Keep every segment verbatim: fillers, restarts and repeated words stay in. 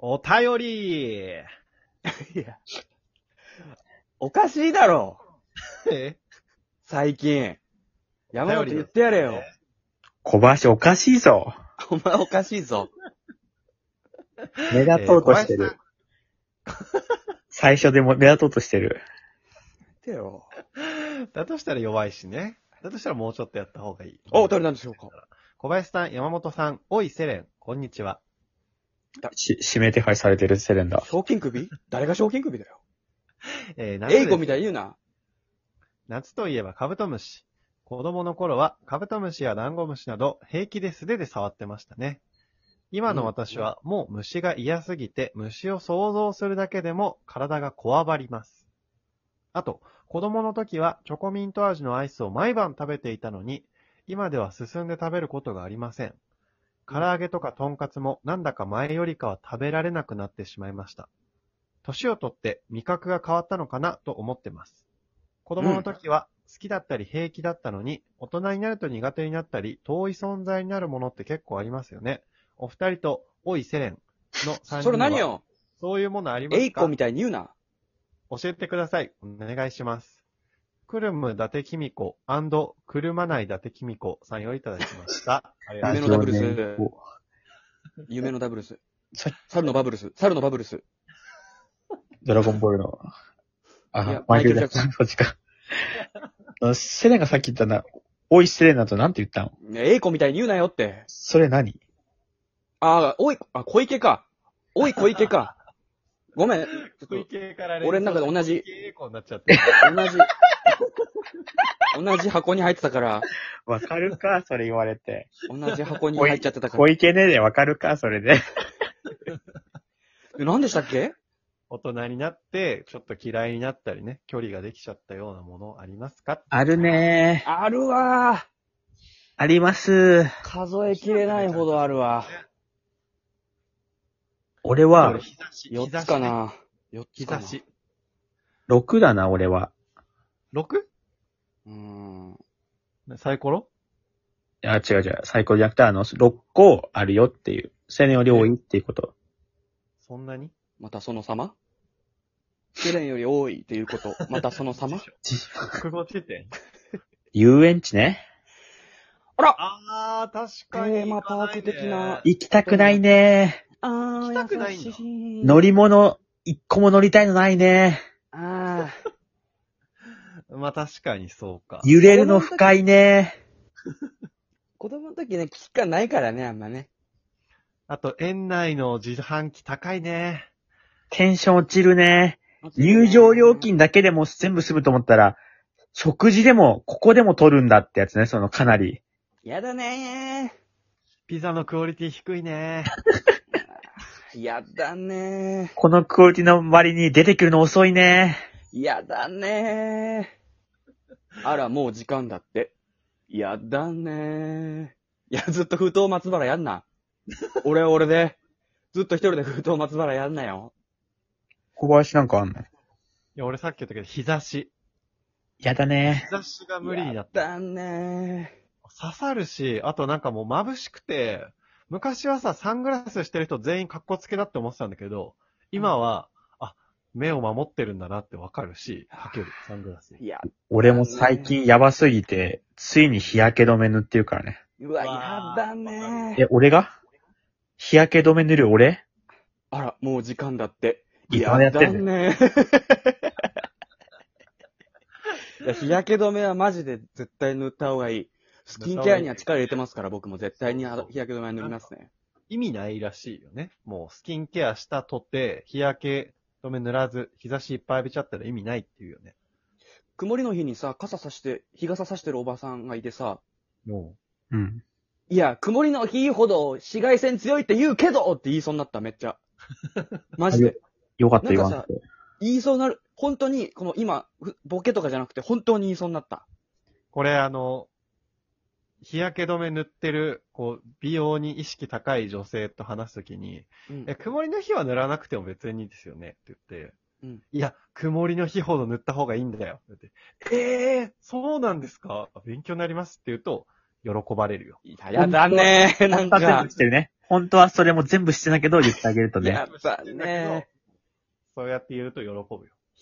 お便り。いや、おかしいだろ。え？最近。山本言ってやれよ。小林おかしいぞ。お前おかしいぞ。目立とうとしてる。えー、最初でも目立とうとしてる。てよ。だとしたら弱いしね。だとしたらもうちょっとやった方がいい。お、誰なんでしょうか。小林さん、山本さん、おいセレン、こんにちは。し、指名手配されてるセレンだ。賞金首？誰が賞金首だよ。えー、英語みたいに言うな。夏といえばカブトムシ。子供の頃はカブトムシやダンゴムシなど平気で素手で触ってましたね。今の私はもう虫が嫌すぎて虫を想像するだけでも体がこわばります。あと、子供の時はチョコミント味のアイスを毎晩食べていたのに、今では進んで食べることがありません。唐揚げとかトンカツもなんだか前よりかは食べられなくなってしまいました。年をとって味覚が変わったのかなと思ってます。子供の時は好きだったり平気だったのに、大人になると苦手になったり遠い存在になるものって結構ありますよね。お二人とおいセレンのさんにんはそれ何よ。そういうものありますか？エイコみたいに言うな。教えてください。お願いします。クルム伊達キミコ&クルマナイ伊達キミコさんよりいただきました。夢のダブルス。夢のダブルス。猿のバブルス。猿のバブルス。ドラゴンボールの。あ、マイケル・ジャクソン。そっちか。セレンがさっき言ったな。おいセレンだとなんて言ったの？エイコみたいに言うなよって。それ何？あ、おい、あ、小池か。おい小池か。ごめん。ちょっと俺の中で同じ。同じ。同じ箱に入ってたから。わかるかそれ言われて。同じ箱に入っちゃってたから。小池ねえでわかるかそれで。何でしたっけ？大人になって、ちょっと嫌いになったりね、距離ができちゃったようなものありますか？あるねー。あるわー。あります。数えきれないほどあるわ。俺は、よっつかな。よっつかな。ろくだな、俺は。ろく？ うーん。サイコロ？いや、違う違う。サイコロじゃなくて、あの、ろっこあるよっていう。セレンより多いっていうこと。そんなに？またその様？セレンより多いっていうこと。またその様？複合地点。遊園地ね。あら！あー、確かに。テーマパーク的な。行きたくないねー。あー、行きたくないの。乗り物、一個も乗りたいのないねー。あー。まあ確かにそうか。揺れるの深いねー。子供の時ね、危機感ないからね、あんまね。あと、園内の自販機高いねー。テンション落ちるねー。入場料金だけでも全部済むと思ったら、食事でも、ここでも取るんだってやつね、そのかなり。やだねー。ピザのクオリティ低いねー。やだねー。このクオリティの割に出てくるの遅いねー。やだねー。あら、もう時間だって。やだねー。いや、ずっと封筒松原やんな。俺は俺で。ずっと一人で封筒松原やんなよ。小林なんかあんの？いや、俺さっき言ったけど、日差し。やだねー。日差しが無理になった。やだねー。刺さるし、あとなんかもう眩しくて、昔はさ、サングラスしてる人全員カッコつけだって思ってたんだけど、今は、うん、あ、目を守ってるんだなってわかるし、かける、サングラス。いや、俺も最近やばすぎて、ついに日焼け止め塗ってるからね。うわ、やだねー。え、俺が？日焼け止め塗る俺？あら、もう時間だって。いや、やだねー。日焼け止めはマジで絶対塗った方がいい。スキンケアには力入れてますから、僕も絶対に日焼け止め塗りますね。意味ないらしいよね。もうスキンケアしたとて、日焼け止め塗らず、日差しいっぱい浴びちゃったら意味ないっていうよね。曇りの日にさ、傘さして、日傘さしてるおばさんがいてさ、もう、うん。いや、曇りの日ほど紫外線強いって言うけどって言いそうになった、めっちゃ。マジで。よかった、よかった。言いそうになる。本当に、この今、ボケとかじゃなくて、本当に言いそうになった。これ、あの、日焼け止め塗ってる、こう、美容に意識高い女性と話すときに、うん、え、曇りの日は塗らなくても別にいいですよねって言って、うん、いや、曇りの日ほど塗った方がいいんだよって言って、えー、そうなんですか勉強になりますって言うと、喜ばれるよ。いやだねー、なんか。全部してるね。本当はそれも全部してなけど言ってあげるとね。やだねー。そうやって言うと喜ぶよ。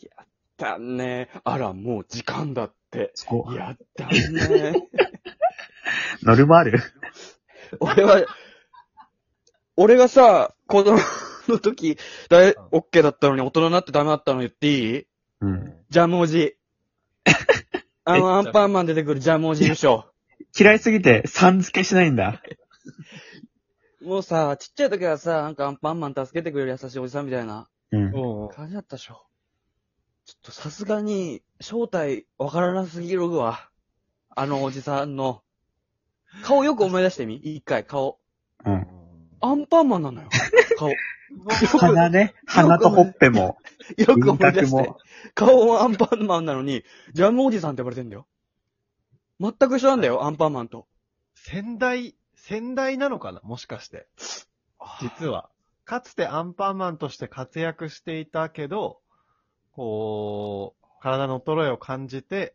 やだねー。あら、もう時間だって。やだねー。ノルマある？俺は、俺がさ、子供の時、だい、オッケーだったのに大人になってダメだったの言っていい？うん。ジャムおじ。あの、アンパンマン出てくるジャムおじでしょ。嫌いすぎて、さん付けしないんだ。もうさ、ちっちゃい時はさ、なんかアンパンマン助けてくれる優しいおじさんみたいな。うん。感じだったでしょ。ちょっとさすがに、正体わからなすぎるわ。あのおじさんの。顔よく思い出してみ？一回、顔。うん。アンパンマンなのよ。顔。鼻ね。鼻とほっぺも。よく思い出して。顔はアンパンマンなのに、ジャムおじさんって呼ばれてんだよ。全く一緒なんだよ、アンパンマンと。先代、先代なのかな？もしかして。実は。かつてアンパンマンとして活躍していたけど、こう、体の衰えを感じて、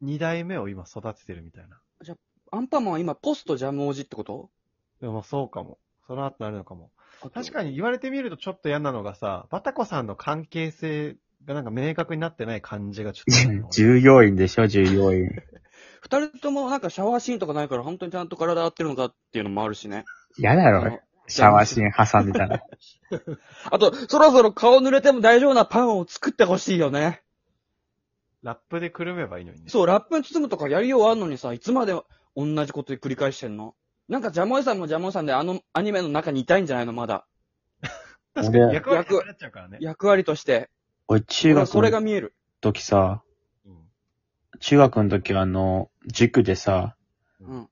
二代目を今育ててるみたいな。じゃアンパンマンは今、ポストジャムおじってこと？でもそうかも。その後なるのかも。確かに言われてみるとちょっと嫌なのがさ、バタコさんの関係性がなんか明確になってない感じがちょっと。従業員でしょ、従業員。二人ともなんかシャワーシーンとかないから本当にちゃんと体合ってるのかっていうのもあるしね。嫌だろ、シャワーシーン挟んでたら。あと、そろそろ顔濡れても大丈夫なパンを作ってほしいよね。ラップでくるめばいいのにね。そう、ラップに包むとかやりようあんのにさ、いつまで同じことで繰り返してんの？なんかジャムおじさんもジャムおじさんであのアニメの中にいたいんじゃないのまだ。確かに役割になっちゃうからね。役割として。俺中学の時さ、うん、中学の時あの、塾でさ、うん、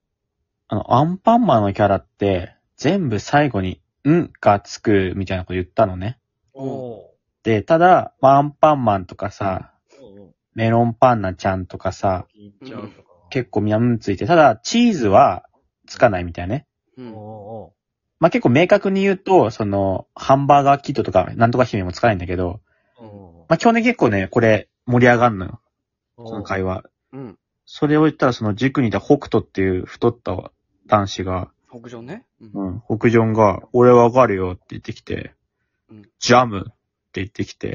あの、アンパンマンのキャラって全部最後に、んがつくみたいなこと言ったのね。おで、ただ、まあ、アンパンマンとかさ、うん、メロンパンナちゃんとかさ、うん結構みんなうんついて、ただチーズはつかないみたいなね。うん。まあ、結構明確に言うと、その、ハンバーガーキットとか、なんとか姫もつかないんだけど、まあ、去年結構ね、これ盛り上がんのよ。その会話。うん。それを言ったら、その塾にいた北斗っていう太った男子が、北条ね。うん。北条が、俺わかるよって言ってきて、うん、ジャムって言ってきて、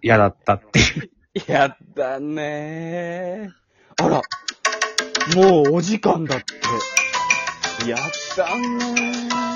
嫌だったっていう。やったねー。あら、もうお時間だって。やったねー。